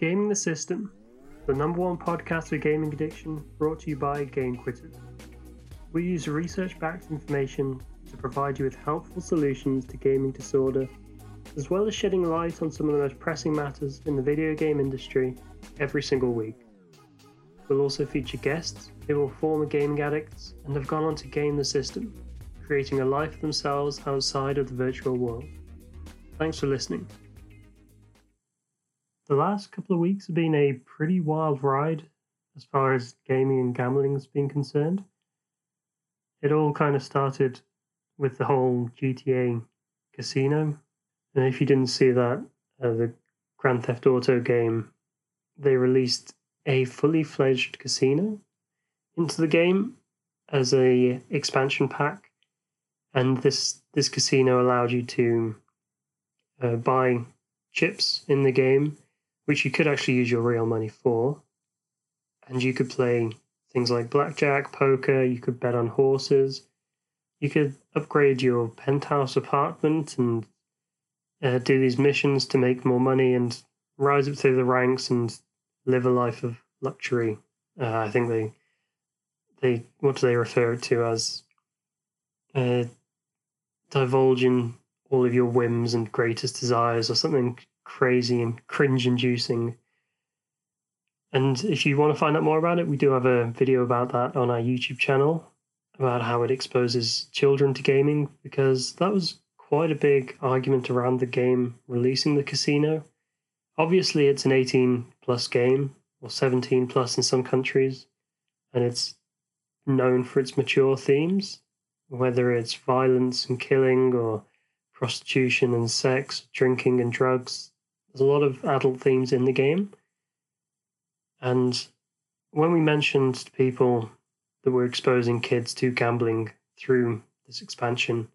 Gaming the System, the number one podcast for gaming addiction, brought to you by Game Quitters. We use research-backed information to provide you with helpful solutions to gaming disorder, as well as shedding light on some of the most pressing matters in the video game industry every single week. We'll also feature guests who are former gaming addicts and have gone on to game the system, creating a life for themselves outside of the virtual world. Thanks for listening. The last couple of weeks have been a pretty wild ride as far as gaming and gambling has been concerned. It all kind of started with the whole GTA casino. And if you didn't see that, the Grand Theft Auto game, they released a fully fledged casino into the game as a expansion pack. And this casino allowed you to buy chips in the game, which you could actually use your real money for. And you could play things like blackjack, poker, you could bet on horses, you could upgrade your penthouse apartment and do these missions to make more money and rise up through the ranks and live a life of luxury. I think they what do they refer to as divulging all of your whims and greatest desires or something crazy and cringe-inducing. And if you want to find out more about it, we do have a video about that on our YouTube channel about how it exposes children to gaming, because that was quite a big argument around the game releasing the casino. Obviously, it's an 18-plus game, or 17-plus in some countries, and it's known for its mature themes, whether it's violence and killing or prostitution and sex, drinking and drugs. There's a lot of adult themes in the game. And when we mentioned to people that we're exposing kids to gambling through this expansion,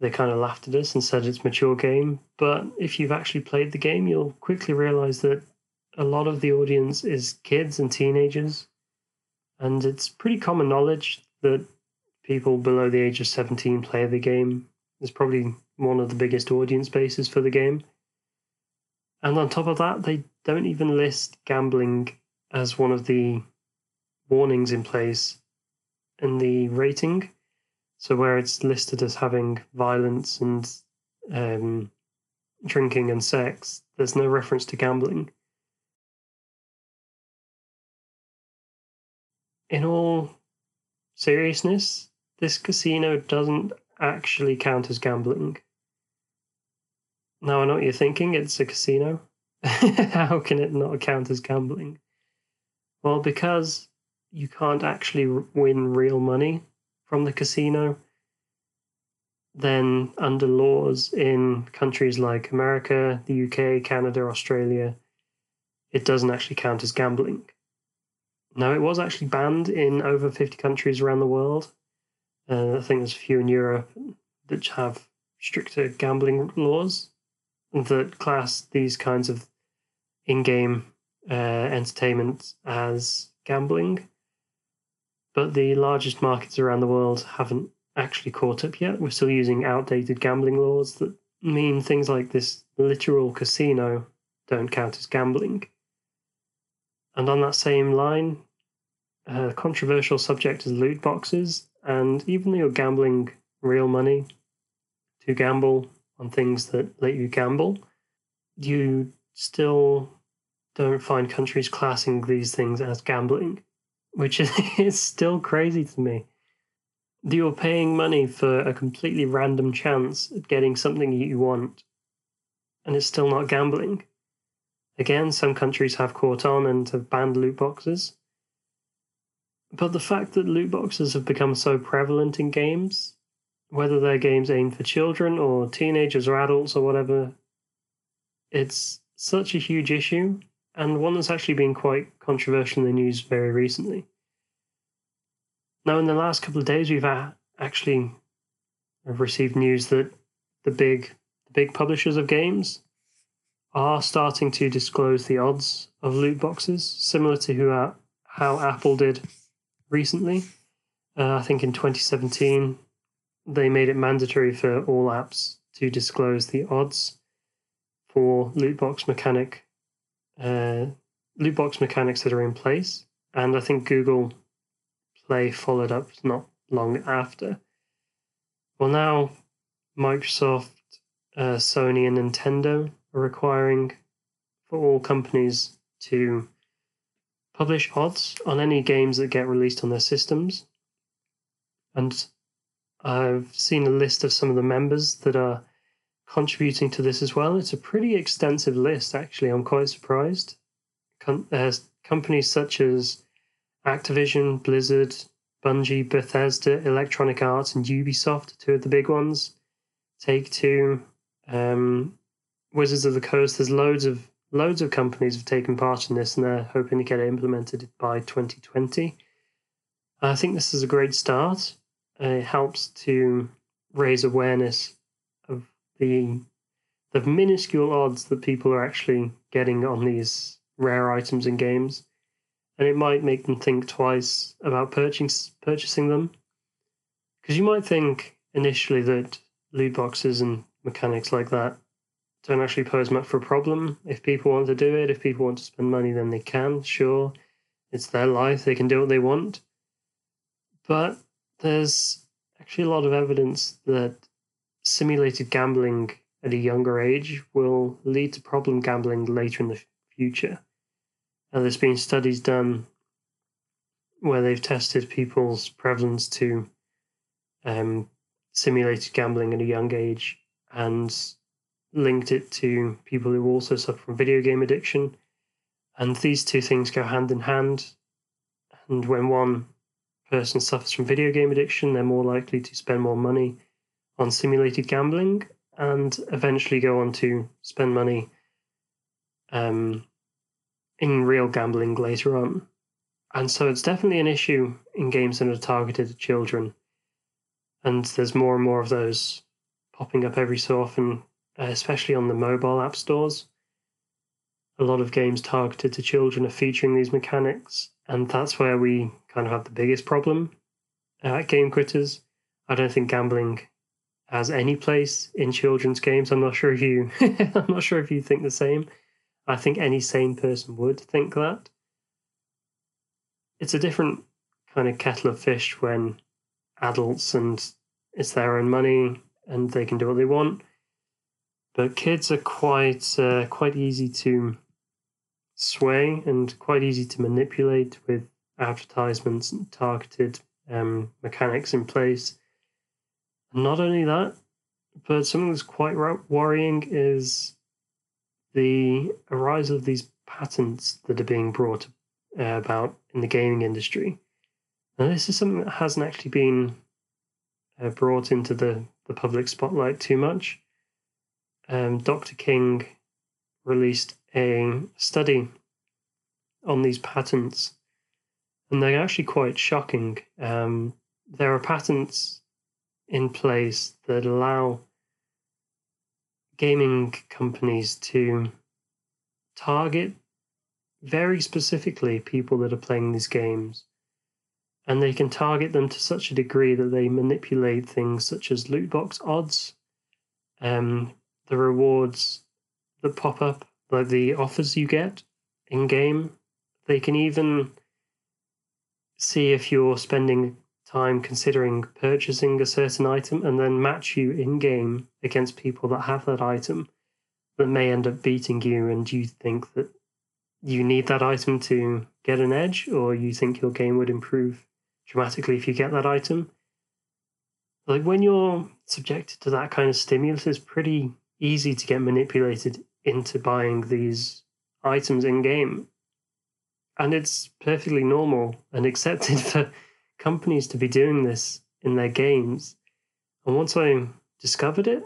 they kind of laughed at us and said it's a mature game. But if you've actually played the game, you'll quickly realise that a lot of the audience is kids and teenagers. And it's pretty common knowledge that people below the age of 17 play the game. It's probably one of the biggest audience bases for the game. And on top of that, they don't even list gambling as one of the warnings in place in the rating. So where it's listed as having violence and drinking and sex, there's no reference to gambling. In all seriousness, this casino doesn't actually count as gambling. Now, I know what you're thinking, it's a casino. How can it not count as gambling? Well, because you can't actually win real money from the casino, then under laws in countries like America, the UK, Canada, Australia, it doesn't actually count as gambling. Now, it was actually banned in over 50 countries around the world. I think there's a few in Europe that have stricter gambling laws that class these kinds of in-game entertainment as gambling. But the largest markets around the world haven't actually caught up yet. We're still using outdated gambling laws that mean things like this literal casino don't count as gambling. And on that same line, a controversial subject is loot boxes. And even though you're gambling real money to gamble on things that let you gamble, you still don't find countries classing these things as gambling, which is still crazy to me. You're paying money for a completely random chance at getting something you want, and it's still not gambling. Again, some countries have caught on and have banned loot boxes. But the fact that loot boxes have become so prevalent in games, whether they're games aimed for children or teenagers or adults or whatever, it's such a huge issue, and one that's actually been quite controversial in the news very recently. Now, in the last couple of days, we've actually received news that the big publishers of games are starting to disclose the odds of loot boxes, similar to how Apple did recently. I think in 2017, they made it mandatory for all apps to disclose the odds for loot box mechanic loot box mechanics that are in place. And I think Google Play followed up not long after. Well, now Microsoft, Sony and Nintendo are requiring for all companies to publish odds on any games that get released on their systems. And I've seen a list of some of the members that are contributing to this as well. It's a pretty extensive list, actually. I'm quite surprised. Companies such as Activision, Blizzard, Bungie, Bethesda, Electronic Arts, and Ubisoft, two of the big ones. Take-Two, Wizards of the Coast. There's loads of companies have taken part in this, and they're hoping to get it implemented by 2020. I think this is a great start. It helps to raise awareness of the minuscule odds that people are actually getting on these rare items in games, and it might make them think twice about purchasing them. Because you might think initially that loot boxes and mechanics like that don't actually pose much of a problem. If people want to do it, if people want to spend money, then they can, sure. It's their life, they can do what they want. But there's actually a lot of evidence that simulated gambling at a younger age will lead to problem gambling later in the future. And there's been studies done where they've tested people's prevalence to simulated gambling at a young age and linked it to people who also suffer from video game addiction. And these two things go hand in hand. And when one person suffers from video game addiction, they're more likely to spend more money on simulated gambling and eventually go on to spend money in real gambling later on. And so it's definitely an issue in games that are targeted at children. And there's more and more of those popping up every so often, especially on the mobile app stores. A lot of games targeted to children are featuring these mechanics, and that's where we kind of have the biggest problem at Game Quitters. I don't think gambling has any place in children's games. I'm not sure if you think the same. I think any sane person would think that. It's a different kind of kettle of fish when adults and it's their own money and they can do what they want. But kids are quite easy to sway and quite easy to manipulate with advertisements and targeted mechanics in place. And not only that, but something that's quite worrying is the arise of these patents that are being brought about in the gaming industry. Now, this is something that hasn't actually been brought into the public spotlight too much. Dr. King released a study on these patents, and they're actually quite shocking. There are patents in place that allow gaming companies to target very specifically people that are playing these games, and they can target them to such a degree that they manipulate things such as loot box odds, the rewards that pop up, like the offers you get in game. They can even see if you're spending time considering purchasing a certain item and then match you in game against people that have that item that may end up beating you, and you think that you need that item to get an edge, or you think your game would improve dramatically if you get that item. Like, when you're subjected to that kind of stimulus, it's pretty easy to get manipulated into buying these items in game. And it's perfectly normal and accepted for companies to be doing this in their games. And once I discovered it,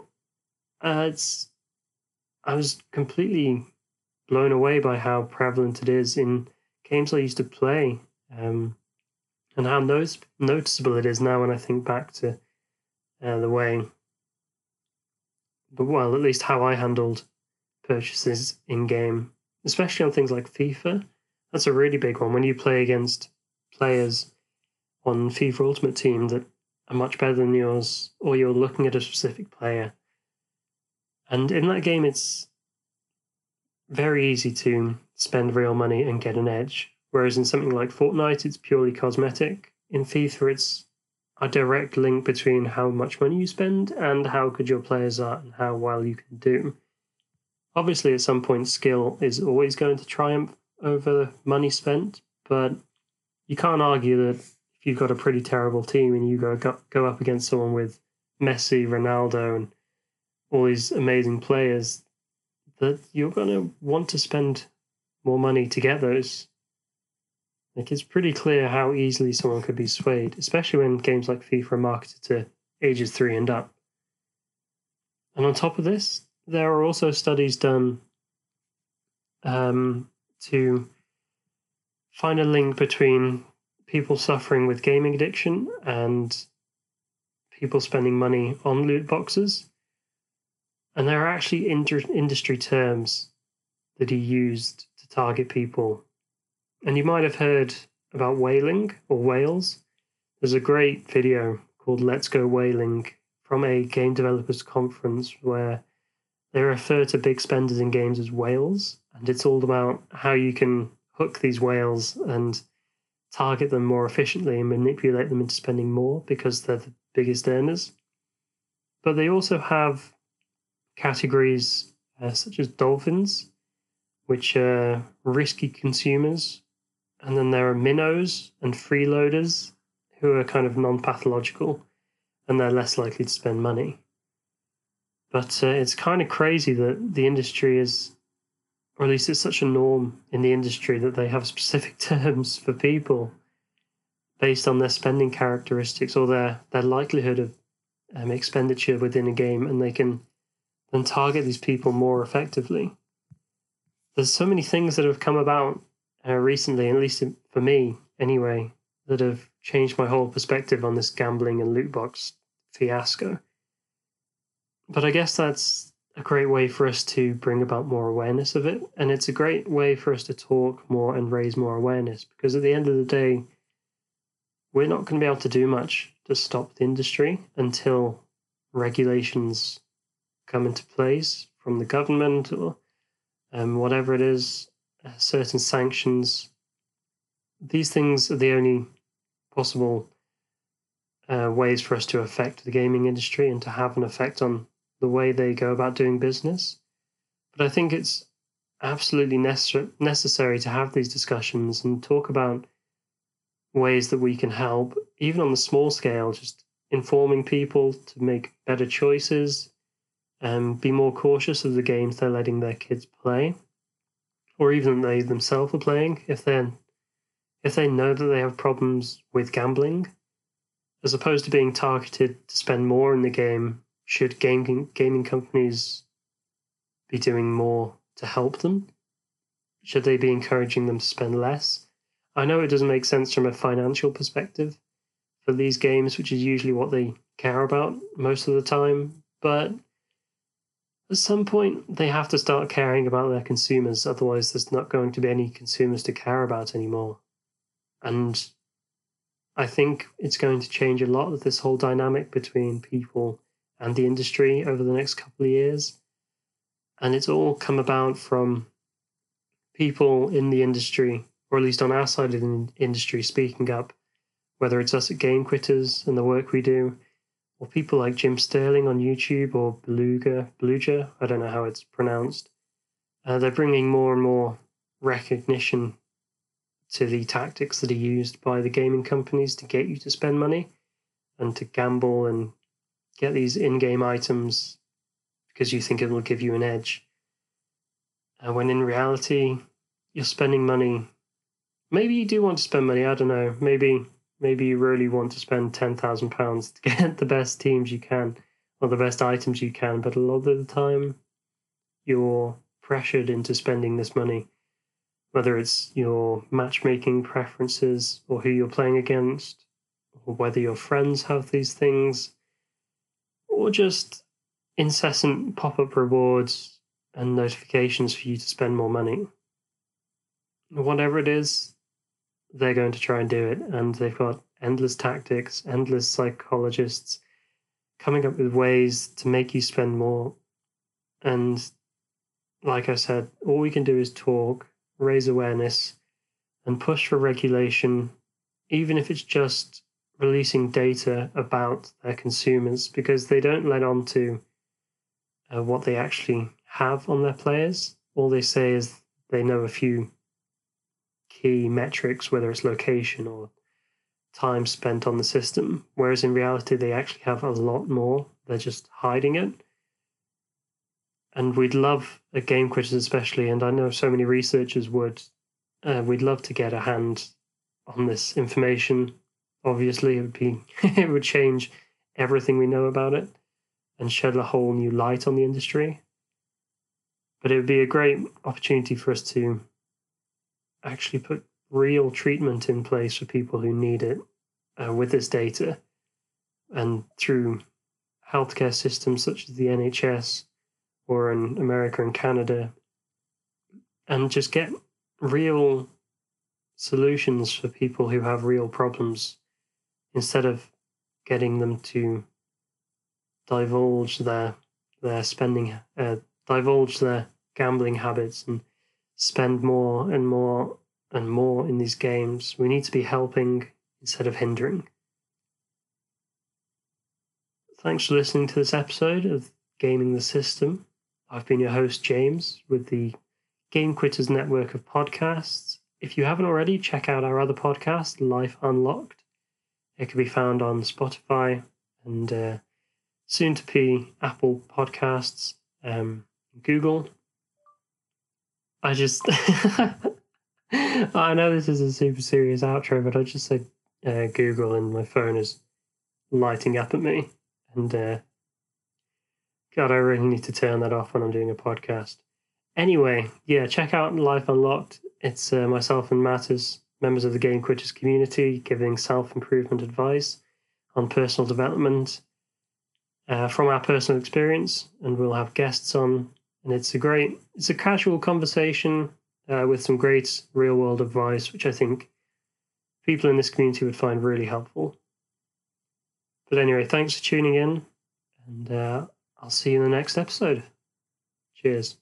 I was completely blown away by how prevalent it is in games I used to play, and how noticeable it is now when I think back to the way, but well, at least how I handled purchases in game, especially on things like FIFA. That's a really big one. When you play against players on FIFA Ultimate Team that are much better than yours, or you're looking at a specific player, and in that game, it's very easy to spend real money and get an edge. Whereas in something like Fortnite, it's purely cosmetic. In FIFA, it's a direct link between how much money you spend and how good your players are and how well you can do. Obviously, at some point, skill is always going to triumph over money spent, but you can't argue that if you've got a pretty terrible team and you go up against someone with Messi, Ronaldo, and all these amazing players, that you're going to want to spend more money to get those. Like, it's pretty clear how easily someone could be swayed, especially when games like FIFA are marketed to ages 3 and up. And on top of this, there are also studies done to find a link between people suffering with gaming addiction and people spending money on loot boxes. And there are actually industry terms that are used to target people. And you might have heard about whaling or whales. There's a great video called Let's Go Whaling from a game developers conference where they refer to big spenders in games as whales. And it's all about how you can hook these whales and target them more efficiently and manipulate them into spending more because they're the biggest earners. But they also have categories such as dolphins, which are risky consumers. And then there are minnows and freeloaders who are kind of non-pathological and they're less likely to spend money. But it's kind of crazy that the industry is, or at least it's such a norm in the industry that they have specific terms for people based on their spending characteristics or their likelihood of expenditure within a game, and they can then target these people more effectively. There's so many things that have come about recently, at least for me anyway, that have changed my whole perspective on this gambling and loot box fiasco. But I guess that's a great way for us to bring about more awareness of it, and it's a great way for us to talk more and raise more awareness, because at the end of the day, we're not going to be able to do much to stop the industry until regulations come into place from the government or whatever it is, certain sanctions. These things are the only possible ways for us to affect the gaming industry and to have an effect on the way they go about doing business. But I think it's absolutely necessary to have these discussions and talk about ways that we can help, even on the small scale, just informing people to make better choices and be more cautious of the games they're letting their kids play, or even they themselves are playing if they know that they have problems with gambling, as opposed to being targeted to spend more in the game. Should gaming companies be doing more to help them? Should they be encouraging them to spend less? I know it doesn't make sense from a financial perspective for these games, which is usually what they care about most of the time, but at some point they have to start caring about their consumers, otherwise there's not going to be any consumers to care about anymore. And I think it's going to change a lot of this whole dynamic between people and the industry over the next couple of years. And it's all come about from people in the industry, or at least on our side of the industry, speaking up, whether it's us at Game Quitters and the work we do, or people like Jim Sterling on YouTube, or Beluga, I don't know how it's pronounced. They're bringing more and more recognition to the tactics that are used by the gaming companies to get you to spend money and to gamble and get these in-game items because you think it will give you an edge. And when in reality, you're spending money. Maybe you do want to spend money, I don't know. Maybe you really want to spend £10,000 to get the best teams you can, or the best items you can, but a lot of the time, you're pressured into spending this money, whether it's your matchmaking preferences, or who you're playing against, or whether your friends have these things, or just incessant pop-up rewards and notifications for you to spend more money. Whatever it is, they're going to try and do it, and they've got endless tactics, endless psychologists coming up with ways to make you spend more. And like I said, all we can do is talk, raise awareness, and push for regulation, even if it's just releasing data about their consumers, because they don't let on to what they actually have on their players. All they say is they know a few key metrics, whether it's location or time spent on the system, whereas in reality they actually have a lot more. They're just hiding it. And we'd love, at Game Quitters especially, and I know so many researchers would, we'd love to get a hand on this information. Obviously, it would change everything we know about it and shed a whole new light on the industry. But it would be a great opportunity for us to actually put real treatment in place for people who need it with this data, and through healthcare systems such as the NHS or in America and Canada, and just get real solutions for people who have real problems instead of getting them to divulge their spending, divulge their gambling habits and spend more and more and more in these games. We need to be helping instead of hindering. Thanks for listening to this episode of Gaming the System. I've been your host, James, with the Game Quitters network of podcasts. If you haven't already, check out our other podcast, Life Unlocked. It can be found on Spotify and soon to be Apple Podcasts, Google. I know this is a super serious outro, but I just said Google and my phone is lighting up at me. And God, I really need to turn that off when I'm doing a podcast. Anyway, yeah, check out Life Unlocked. It's myself and Matt as members of the Game Quitters community giving self-improvement advice on personal development from our personal experience. And we'll have guests on. And it's a casual conversation with some great real-world advice, which I think people in this community would find really helpful. But anyway, thanks for tuning in, and I'll see you in the next episode. Cheers.